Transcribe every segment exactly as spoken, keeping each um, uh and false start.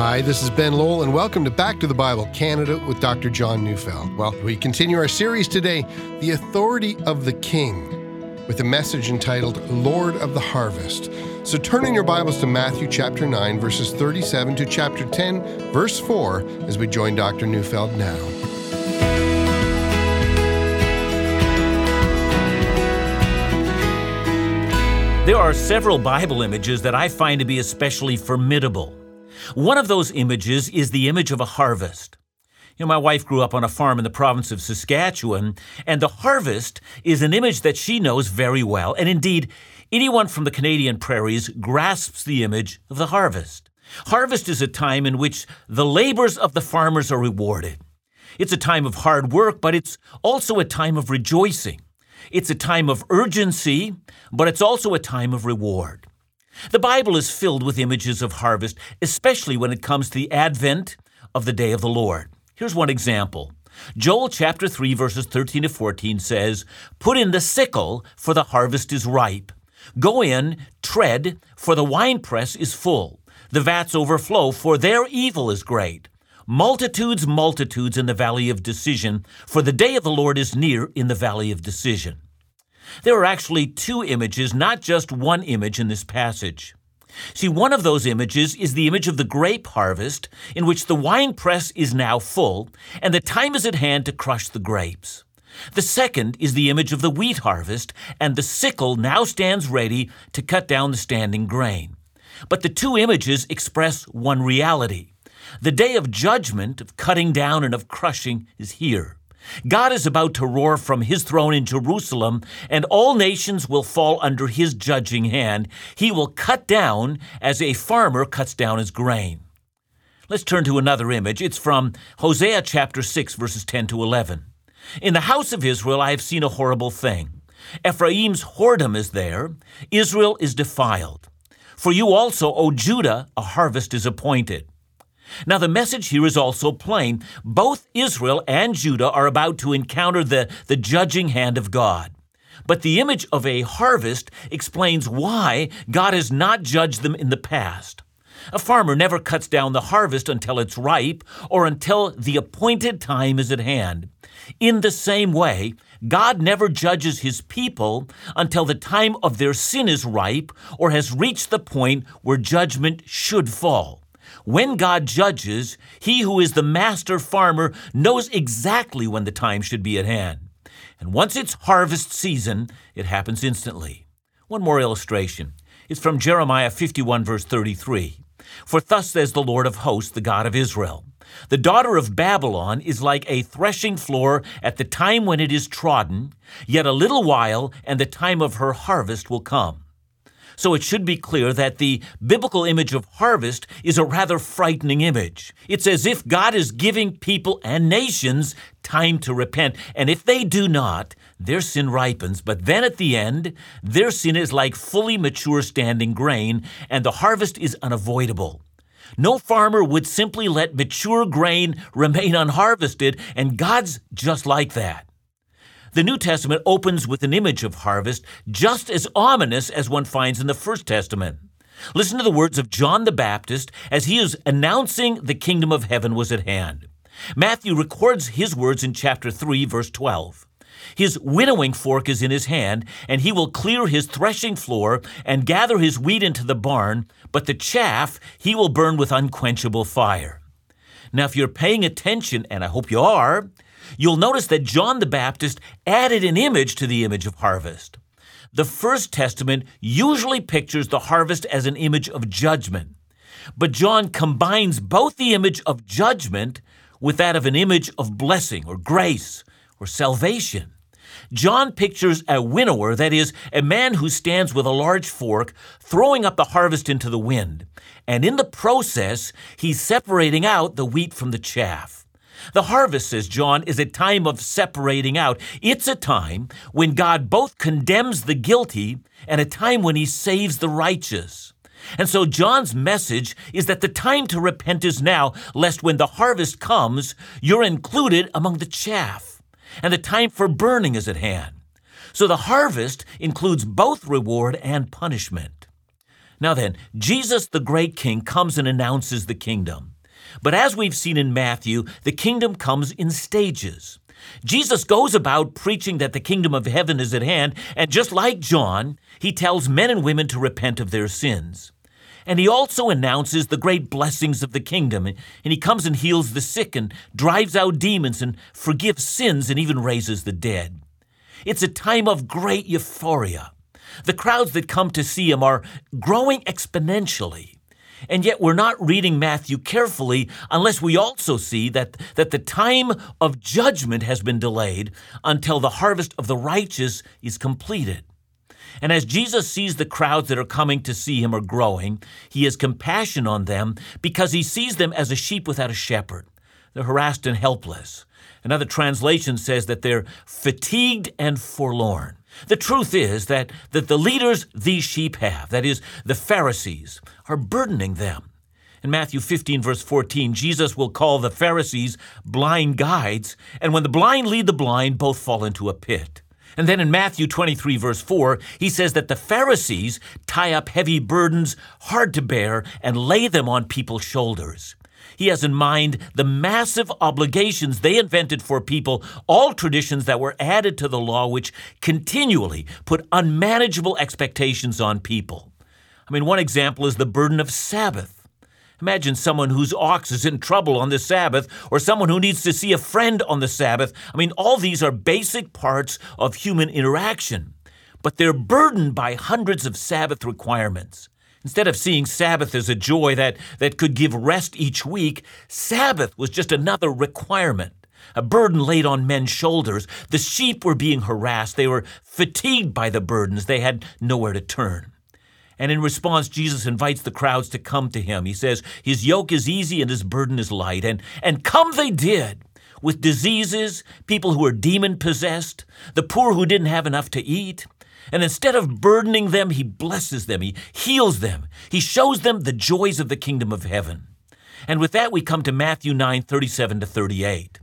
Hi, this is Ben Lowell, and welcome to Back to the Bible Canada with Doctor John Neufeld. Well, we continue our series today, The Authority of the King, with a message entitled, Lord of the Harvest. So turn in your Bibles to Matthew chapter nine, verses thirty-seven to chapter ten, verse four, as we join Doctor Neufeld now. There are several Bible images that I find to be especially formidable. One of those images is the image of a harvest. You know, my wife grew up on a farm in the province of Saskatchewan, and the harvest is an image that she knows very well. And indeed, anyone from the Canadian prairies grasps the image of the harvest. Harvest is a time in which the labors of the farmers are rewarded. It's a time of hard work, but it's also a time of rejoicing. It's a time of urgency, but it's also a time of reward. The Bible is filled with images of harvest, especially when it comes to the advent of the day of the Lord. Here's one example. Joel chapter three, verses thirteen to fourteen says, "Put in the sickle, for the harvest is ripe. Go in, tread, for the winepress is full. The vats overflow, for their evil is great. Multitudes, multitudes in the valley of decision, for the day of the Lord is near in the valley of decision." There are actually two images, not just one image in this passage. See, one of those images is the image of the grape harvest, in which the winepress is now full, and the time is at hand to crush the grapes. The second is the image of the wheat harvest, and the sickle now stands ready to cut down the standing grain. But the two images express one reality. The day of judgment, of cutting down and of crushing, is here. God is about to roar from his throne in Jerusalem, and all nations will fall under his judging hand. He will cut down as a farmer cuts down his grain. Let's turn to another image. It's from Hosea chapter six, verses ten to eleven. "In the house of Israel I have seen a horrible thing. Ephraim's whoredom is there. Israel is defiled. For you also, O Judah, a harvest is appointed." Now, the message here is also plain. Both Israel and Judah are about to encounter the, the judging hand of God. But the image of a harvest explains why God has not judged them in the past. A farmer never cuts down the harvest until it's ripe or until the appointed time is at hand. In the same way, God never judges his people until the time of their sin is ripe or has reached the point where judgment should fall. When God judges, he who is the master farmer knows exactly when the time should be at hand. And once it's harvest season, it happens instantly. One more illustration. It's from Jeremiah fifty-one, verse thirty-three. "For thus says the Lord of hosts, the God of Israel, the daughter of Babylon is like a threshing floor at the time when it is trodden, yet a little while, and the time of her harvest will come." So it should be clear that the biblical image of harvest is a rather frightening image. It's as if God is giving people and nations time to repent, and if they do not, their sin ripens. But then at the end, their sin is like fully mature standing grain, and the harvest is unavoidable. No farmer would simply let mature grain remain unharvested, and God's just like that. The New Testament opens with an image of harvest just as ominous as one finds in the First Testament. Listen to the words of John the Baptist as he is announcing the kingdom of heaven was at hand. Matthew records his words in chapter three, verse twelve. "His winnowing fork is in his hand, and he will clear his threshing floor and gather his wheat into the barn, but the chaff he will burn with unquenchable fire." Now, if you're paying attention, and I hope you are, you'll notice that John the Baptist added an image to the image of harvest. The First Testament usually pictures the harvest as an image of judgment, but John combines both the image of judgment with that of an image of blessing or grace or salvation. John pictures a winnower, that is, a man who stands with a large fork, throwing up the harvest into the wind, and in the process, he's separating out the wheat from the chaff. The harvest, says John, is a time of separating out. It's a time when God both condemns the guilty and a time when he saves the righteous. And so John's message is that the time to repent is now, lest when the harvest comes, you're included among the chaff, and the time for burning is at hand. So the harvest includes both reward and punishment. Now then, Jesus, the great king, comes and announces the kingdom. But as we've seen in Matthew, the kingdom comes in stages. Jesus goes about preaching that the kingdom of heaven is at hand, and just like John, he tells men and women to repent of their sins. And he also announces the great blessings of the kingdom, and he comes and heals the sick and drives out demons and forgives sins and even raises the dead. It's a time of great euphoria. The crowds that come to see him are growing exponentially. And yet we're not reading Matthew carefully unless we also see that, that the time of judgment has been delayed until the harvest of the righteous is completed. And as Jesus sees the crowds that are coming to see him are growing, he has compassion on them because he sees them as a sheep without a shepherd. They're harassed and helpless. Another translation says that they're fatigued and forlorn. The truth is that, that the leaders these sheep have, that is, the Pharisees, are burdening them. In Matthew fifteen, verse fourteen, Jesus will call the Pharisees blind guides, and when the blind lead the blind, both fall into a pit. And then in Matthew twenty-three, verse four, he says that the Pharisees tie up heavy burdens, hard to bear, and lay them on people's shoulders. He has in mind the massive obligations they invented for people, all traditions that were added to the law, which continually put unmanageable expectations on people. I mean, one example is the burden of Sabbath. Imagine someone whose ox is in trouble on the Sabbath, or someone who needs to see a friend on the Sabbath. I mean, all these are basic parts of human interaction, but they're burdened by hundreds of Sabbath requirements. Instead of seeing Sabbath as a joy that, that could give rest each week, Sabbath was just another requirement, a burden laid on men's shoulders. The sheep were being harassed. They were fatigued by the burdens. They had nowhere to turn. And in response, Jesus invites the crowds to come to him. He says, his yoke is easy and his burden is light. And, and come they did, with diseases, people who were demon-possessed, the poor who didn't have enough to eat. And instead of burdening them, he blesses them, he heals them, he shows them the joys of the kingdom of heaven. And with that, we come to Matthew nine, thirty-seven to thirty-eight.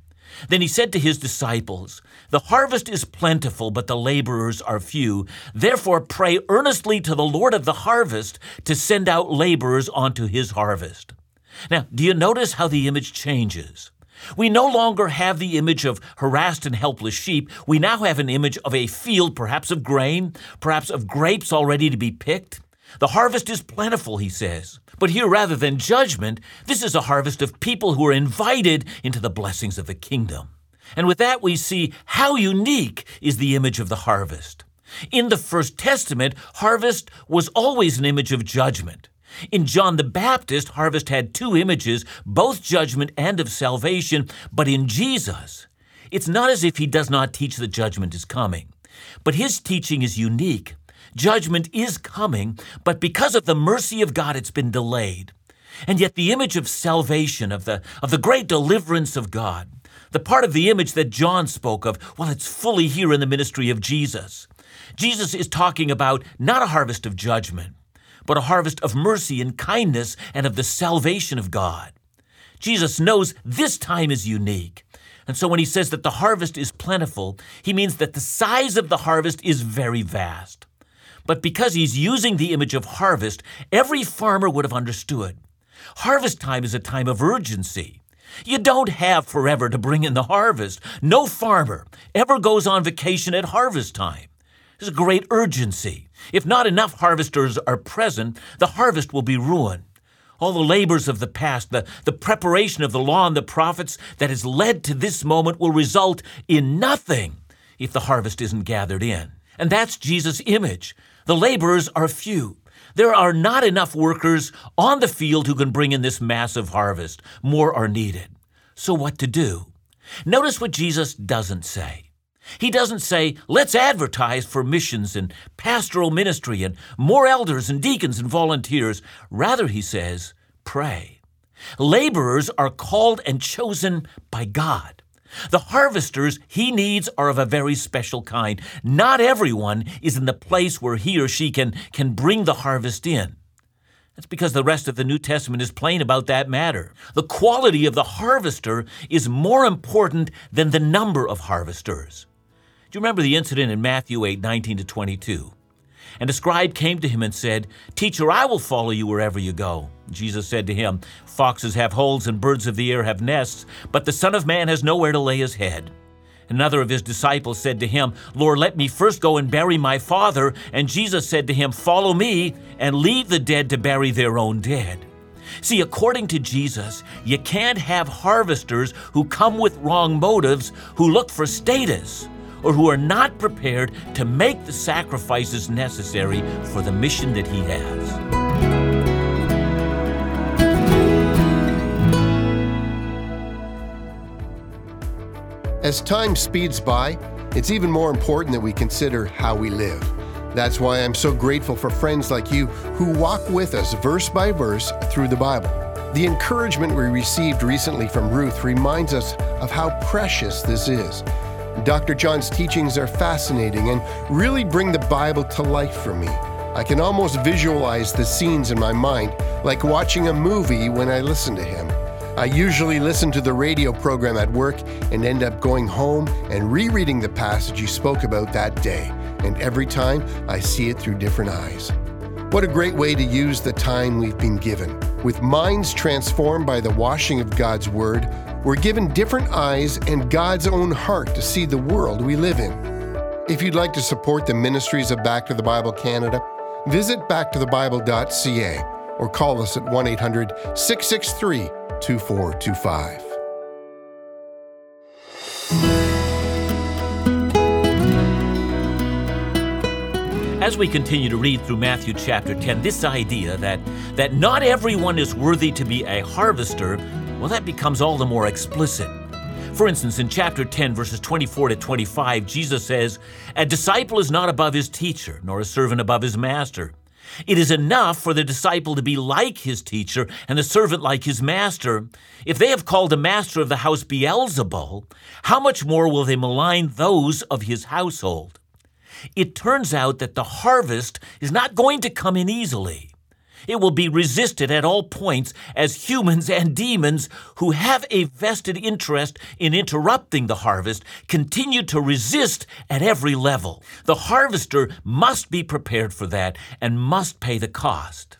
Then he said to his disciples, the harvest is plentiful, but the laborers are few. Therefore, pray earnestly to the Lord of the harvest to send out laborers onto his harvest. Now, do you notice how the image changes? We no longer have the image of harassed and helpless sheep. We now have an image of a field, perhaps of grain, perhaps of grapes already to be picked. The harvest is plentiful, he says. But here, rather than judgment, this is a harvest of people who are invited into the blessings of the kingdom. And with that, we see how unique is the image of the harvest. In the First Testament, harvest was always an image of judgment. In John the Baptist, harvest had two images, both judgment and of salvation, but in Jesus, it's not as if he does not teach that judgment is coming. But his teaching is unique. Judgment is coming, but because of the mercy of God, it's been delayed. And yet the image of salvation, of the, of the great deliverance of God, the part of the image that John spoke of, well, it's fully here in the ministry of Jesus. Jesus is talking about not a harvest of judgment, but a harvest of mercy and kindness and of the salvation of God. Jesus knows this time is unique. And so when he says that the harvest is plentiful, he means that the size of the harvest is very vast. But because he's using the image of harvest, every farmer would have understood. Harvest time is a time of urgency. You don't have forever to bring in the harvest. No farmer ever goes on vacation at harvest time. There's a great urgency. If not enough harvesters are present, the harvest will be ruined. All the labors of the past, the, the preparation of the law and the prophets that has led to this moment will result in nothing if the harvest isn't gathered in. And that's Jesus' image. The laborers are few. There are not enough workers on the field who can bring in this massive harvest. More are needed. So what to do? Notice what Jesus doesn't say. He doesn't say, let's advertise for missions and pastoral ministry and more elders and deacons and volunteers. Rather, he says, pray. Laborers are called and chosen by God. The harvesters he needs are of a very special kind. Not everyone is in the place where he or she can, can bring the harvest in. That's because the rest of the New Testament is plain about that matter. The quality of the harvester is more important than the number of harvesters. Do you remember the incident in Matthew eight, nineteen to twenty-two? And a scribe came to him and said, "Teacher, I will follow you wherever you go." Jesus said to him, "Foxes have holes and birds of the air have nests, but the Son of Man has nowhere to lay his head." Another of his disciples said to him, "Lord, let me first go and bury my father." And Jesus said to him, "Follow me and leave the dead to bury their own dead." See, according to Jesus, you can't have harvesters who come with wrong motives, who look for status, or who are not prepared to make the sacrifices necessary for the mission that he has. As time speeds by, it's even more important that we consider how we live. That's why I'm so grateful for friends like you who walk with us verse by verse through the Bible. The encouragement we received recently from Ruth reminds us of how precious this is. Doctor John's teachings are fascinating and really bring the Bible to life for me. I can almost visualize the scenes in my mind, like watching a movie when I listen to him. I usually listen to the radio program at work and end up going home and rereading the passage you spoke about that day. And every time, I see it through different eyes. What a great way to use the time we've been given. With minds transformed by the washing of God's Word, we're given different eyes and God's own heart to see the world we live in. If you'd like to support the ministries of Back to the Bible Canada, visit back to the bible dot c a or call us at one eight hundred, six six three, two four two five. As we continue to read through Matthew chapter ten, this idea that that not everyone is worthy to be a harvester, well, that becomes all the more explicit. For instance, in chapter ten, verses twenty-four to twenty-five, Jesus says, "A disciple is not above his teacher, nor a servant above his master. It is enough for the disciple to be like his teacher and the servant like his master. If they have called the master of the house Beelzebul, how much more will they malign those of his household?" It turns out that the harvest is not going to come in easily. It will be resisted at all points as humans and demons who have a vested interest in interrupting the harvest continue to resist at every level. The harvester must be prepared for that and must pay the cost.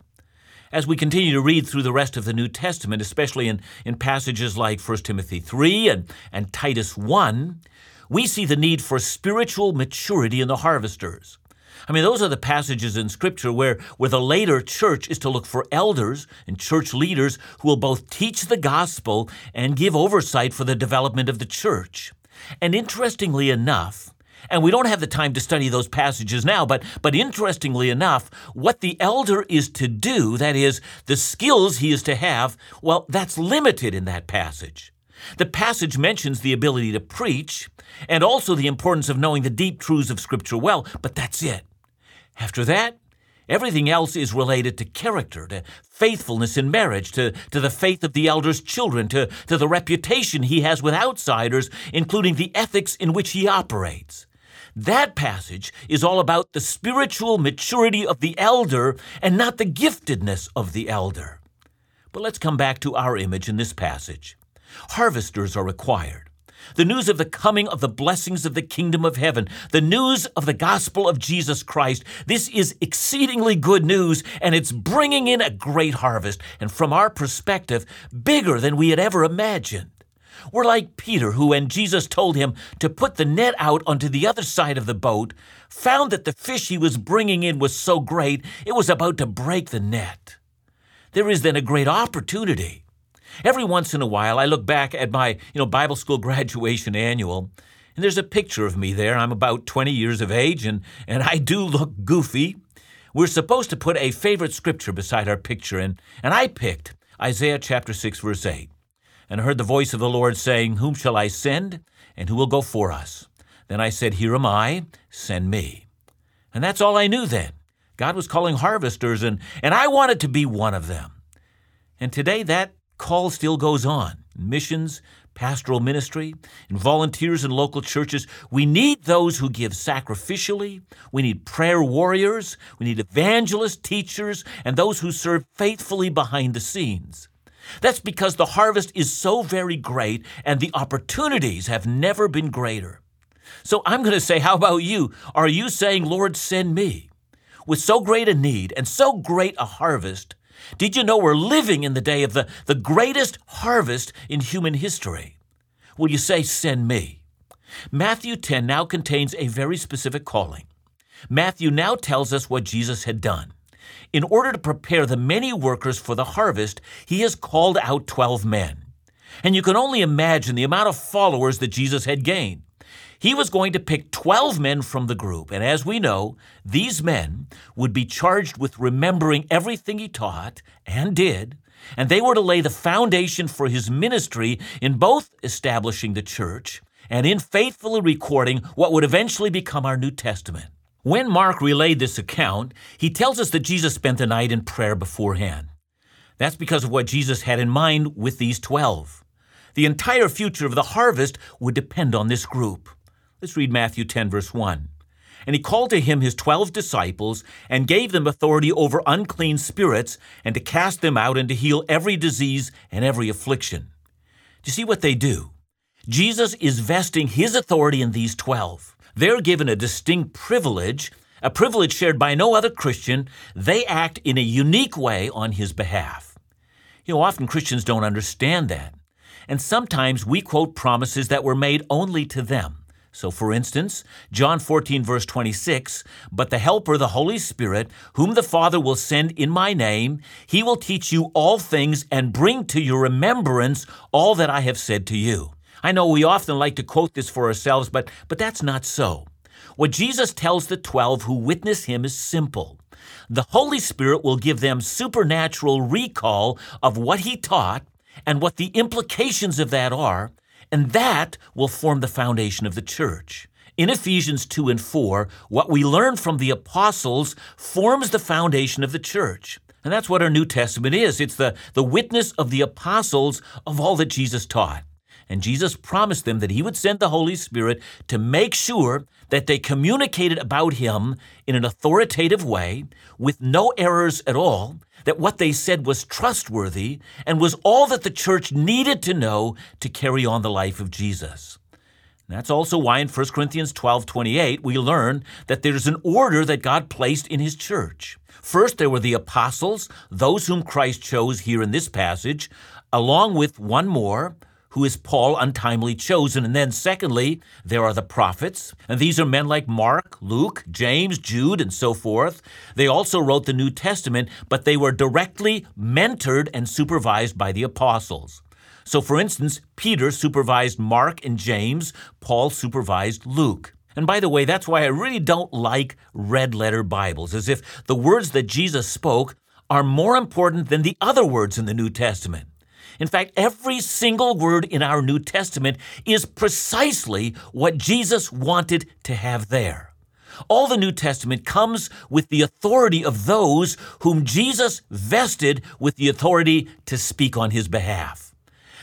As we continue to read through the rest of the New Testament, especially in, in passages like First Timothy three and, and Titus one, we see the need for spiritual maturity in the harvesters. I mean, those are the passages in Scripture where, where the later church is to look for elders and church leaders who will both teach the gospel and give oversight for the development of the church. And interestingly enough, and we don't have the time to study those passages now, but, but interestingly enough, what the elder is to do, that is, the skills he is to have, well, that's limited in that passage. The passage mentions the ability to preach and also the importance of knowing the deep truths of Scripture well, but that's it. After that, everything else is related to character, to faithfulness in marriage, to, to the faith of the elder's children, to, to the reputation he has with outsiders, including the ethics in which he operates. That passage is all about the spiritual maturity of the elder and not the giftedness of the elder. But let's come back to our image in this passage. Harvesters are required. The news of the coming of the blessings of the kingdom of heaven, the news of the gospel of Jesus Christ, this is exceedingly good news, and it's bringing in a great harvest, and from our perspective, bigger than we had ever imagined. We're like Peter, who, when Jesus told him to put the net out onto the other side of the boat, found that the fish he was bringing in was so great, it was about to break the net. There is then a great opportunity. Every once in a while, I look back at my, you know, Bible school graduation annual, and there's a picture of me there. I'm about twenty years of age, and, and I do look goofy. We're supposed to put a favorite scripture beside our picture, and, and I picked Isaiah chapter six, verse eight. "And I heard the voice of the Lord saying, 'Whom shall I send, and who will go for us?' Then I said, 'Here am I, send me.'" And that's all I knew then. God was calling harvesters, and, and I wanted to be one of them. And today that call still goes on. Missions, pastoral ministry, and volunteers in local churches. We need those who give sacrificially. We need prayer warriors. We need evangelists, teachers, and those who serve faithfully behind the scenes. That's because the harvest is so very great and the opportunities have never been greater. So I'm going to say, how about you? Are you saying, "Lord, send me"? with so great a need and so great a harvest, did you know we're living in the day of the, the greatest harvest in human history? Will you say, send me? Matthew ten now contains a very specific calling. Matthew now tells us what Jesus had done. In order to prepare the many workers for the harvest, he has called out twelve men. And you can only imagine the amount of followers that Jesus had gained. He was going to pick twelve men from the group, and as we know, these men would be charged with remembering everything he taught and did, and they were to lay the foundation for his ministry in both establishing the church and in faithfully recording what would eventually become our New Testament. When Mark relayed this account, he tells us that Jesus spent the night in prayer beforehand. That's because of what Jesus had in mind with these twelve. The entire future of the harvest would depend on this group. Let's read Matthew ten, verse one. And he called to him his twelve disciples and gave them authority over unclean spirits and to cast them out and to heal every disease and every affliction. Do you see what they do? Jesus is vesting his authority in these twelve. They're given a distinct privilege, a privilege shared by no other Christian. They act in a unique way on his behalf. You know, often Christians don't understand that. And sometimes we quote promises that were made only to them. So for instance, John fourteen, verse twenty-six, but the Helper, the Holy Spirit, whom the Father will send in my name, he will teach you all things and bring to your remembrance all that I have said to you. I know we often like to quote this for ourselves, but, but that's not so. What Jesus tells the twelve who witness him is simple. The Holy Spirit will give them supernatural recall of what he taught and what the implications of that are, and that will form the foundation of the church. In Ephesians two and four, what we learn from the apostles forms the foundation of the church. And that's what our New Testament is. It's the, the witness of the apostles of all that Jesus taught. And Jesus promised them that he would send the Holy Spirit to make sure that they communicated about him in an authoritative way, with no errors at all, that what they said was trustworthy and was all that the church needed to know to carry on the life of Jesus. And that's also why in First Corinthians twelve twenty-eight, we learn that there's an order that God placed in his church. First, there were the apostles, those whom Christ chose here in this passage, along with one more, who is Paul, untimely chosen. And then secondly, there are the prophets, and these are men like Mark, Luke, James, Jude, and so forth. They also wrote the New Testament, but they were directly mentored and supervised by the apostles. So for instance, Peter supervised Mark and James, Paul supervised Luke. And by the way, that's why I really don't like red letter Bibles, as if the words that Jesus spoke are more important than the other words in the New Testament. In fact, every single word in our New Testament is precisely what Jesus wanted to have there. All the New Testament comes with the authority of those whom Jesus vested with the authority to speak on his behalf.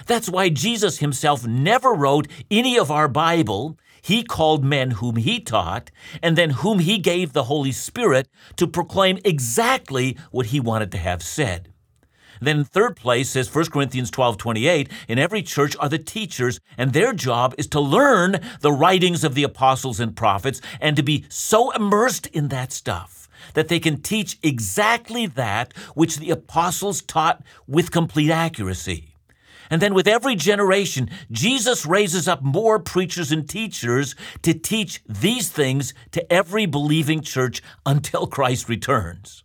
That's why Jesus himself never wrote any of our Bible. He called men whom he taught and then whom he gave the Holy Spirit to proclaim exactly what he wanted to have said. Then in third place, says First Corinthians twelve twenty-eight, in every church are the teachers, and their job is to learn the writings of the apostles and prophets and to be so immersed in that stuff that they can teach exactly that which the apostles taught with complete accuracy. And then with every generation, Jesus raises up more preachers and teachers to teach these things to every believing church until Christ returns.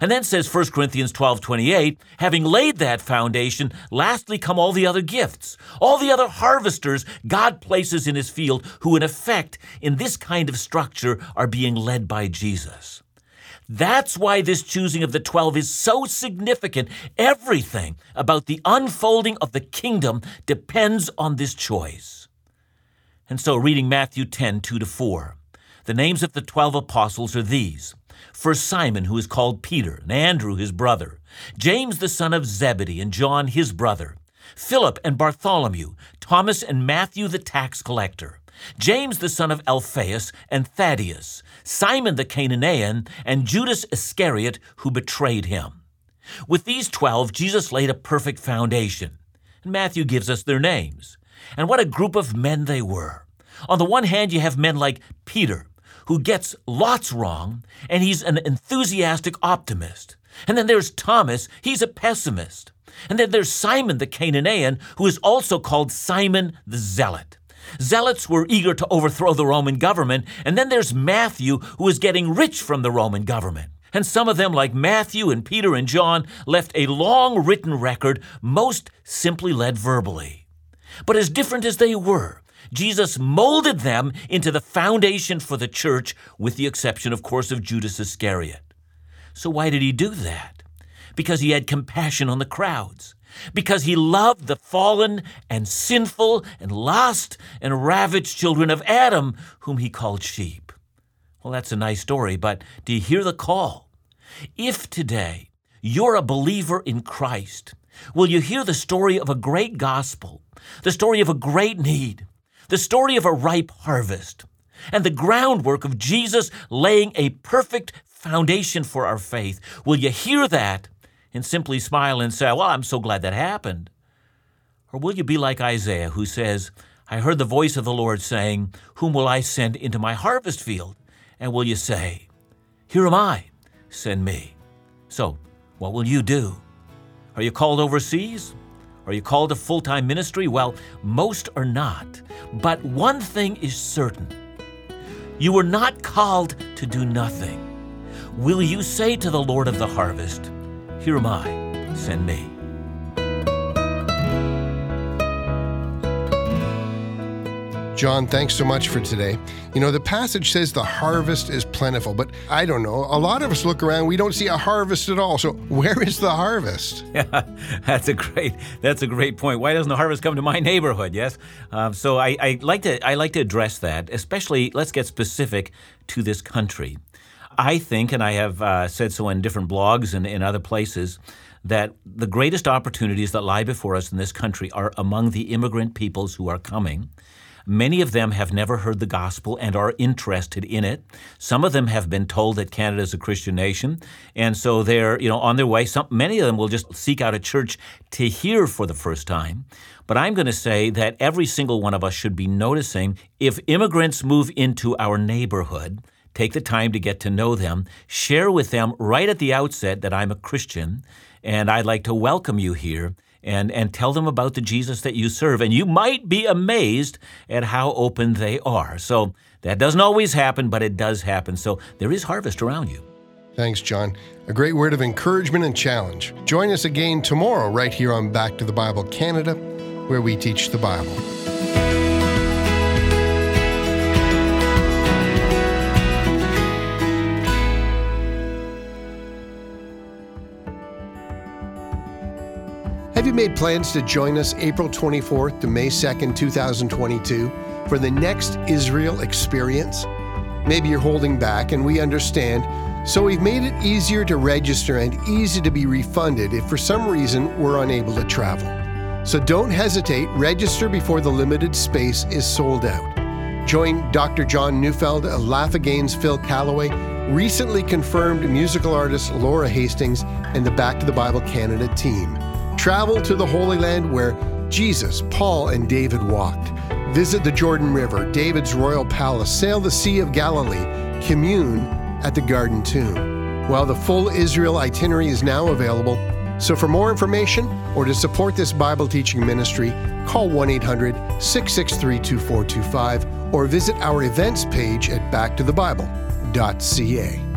And then says First Corinthians twelve twenty-eight, having laid that foundation, lastly come all the other gifts, all the other harvesters God places in his field, who in effect, in this kind of structure, are being led by Jesus. That's why this choosing of the twelve is so significant. Everything about the unfolding of the kingdom depends on this choice. And so reading Matthew ten, two to four, the names of the twelve apostles are these. First, Simon, who is called Peter, and Andrew, his brother, James, the son of Zebedee, and John, his brother, Philip and Bartholomew, Thomas and Matthew, the tax collector, James, the son of Alphaeus, and Thaddeus, Simon the Cananean, and Judas Iscariot, who betrayed him. With these twelve, Jesus laid a perfect foundation. And Matthew gives us their names. And what a group of men they were. On the one hand, you have men like Peter, who gets lots wrong, and he's an enthusiastic optimist. And then there's Thomas, he's a pessimist. And then there's Simon the Cananean, who is also called Simon the Zealot. Zealots were eager to overthrow the Roman government. And then there's Matthew, who is getting rich from the Roman government. And some of them, like Matthew and Peter and John, left a long written record, most simply led verbally. But as different as they were, Jesus molded them into the foundation for the church, with the exception, of course, of Judas Iscariot. So why did he do that? Because he had compassion on the crowds. Because he loved the fallen and sinful and lost and ravaged children of Adam, whom he called sheep. Well, that's a nice story, but do you hear the call? If today you're a believer in Christ, will you hear the story of a great gospel, the story of a great need, the story of a ripe harvest, and the groundwork of Jesus laying a perfect foundation for our faith? Will you hear that and simply smile and say, well, I'm so glad that happened? Or will you be like Isaiah, who says, I heard the voice of the Lord saying, whom will I send into my harvest field? And will you say, here am I, send me? So what will you do? Are you called overseas? Are you called to full-time ministry? Well, most are not. But one thing is certain. You were not called to do nothing. Will you say to the Lord of the harvest, here am I, send me? John, thanks so much for today. You know, the passage says the harvest is plentiful, but I don't know. A lot of us look around, we don't see a harvest at all. So where is the harvest? Yeah, that's a great, that's a great point. Why doesn't the harvest come to my neighborhood? Yes. Um, so I, I like to, I like to address that, especially, let's get specific to this country. I think, and I have uh, said so in different blogs and in other places, that the greatest opportunities that lie before us in this country are among the immigrant peoples who are coming. Many of them have never heard the gospel and are interested in it. Some of them have been told that Canada is a Christian nation, and so they're, you know, on their way. Some, many of them will just seek out a church to hear for the first time. But I'm going to say that every single one of us should be noticing if immigrants move into our neighborhood, take the time to get to know them, share with them right at the outset that I'm a Christian, and I'd like to welcome you here. And and tell them about the Jesus that you serve. And you might be amazed at how open they are. So that doesn't always happen, but it does happen. So there is harvest around you. Thanks, John. A great word of encouragement and challenge. Join us again tomorrow right here on Back to the Bible Canada, where we teach the Bible. Have you made plans to join us April twenty-fourth to May second, twenty twenty-two for the next Israel Experience? Maybe you're holding back, and we understand, so we've made it easier to register and easy to be refunded if for some reason we're unable to travel. So don't hesitate, register before the limited space is sold out. Join Doctor John Neufeld, Alphaeus' Phil Calloway, recently confirmed musical artist Laura Hastings, and the Back to the Bible Canada team. Travel to the Holy Land where Jesus, Paul, and David walked. Visit the Jordan River, David's royal palace, sail the Sea of Galilee, commune at the Garden Tomb. Well, the full Israel itinerary is now available. So for more information or to support this Bible teaching ministry, call one eight hundred, six six three, two four two five or visit our events page at back to the bible dot c a.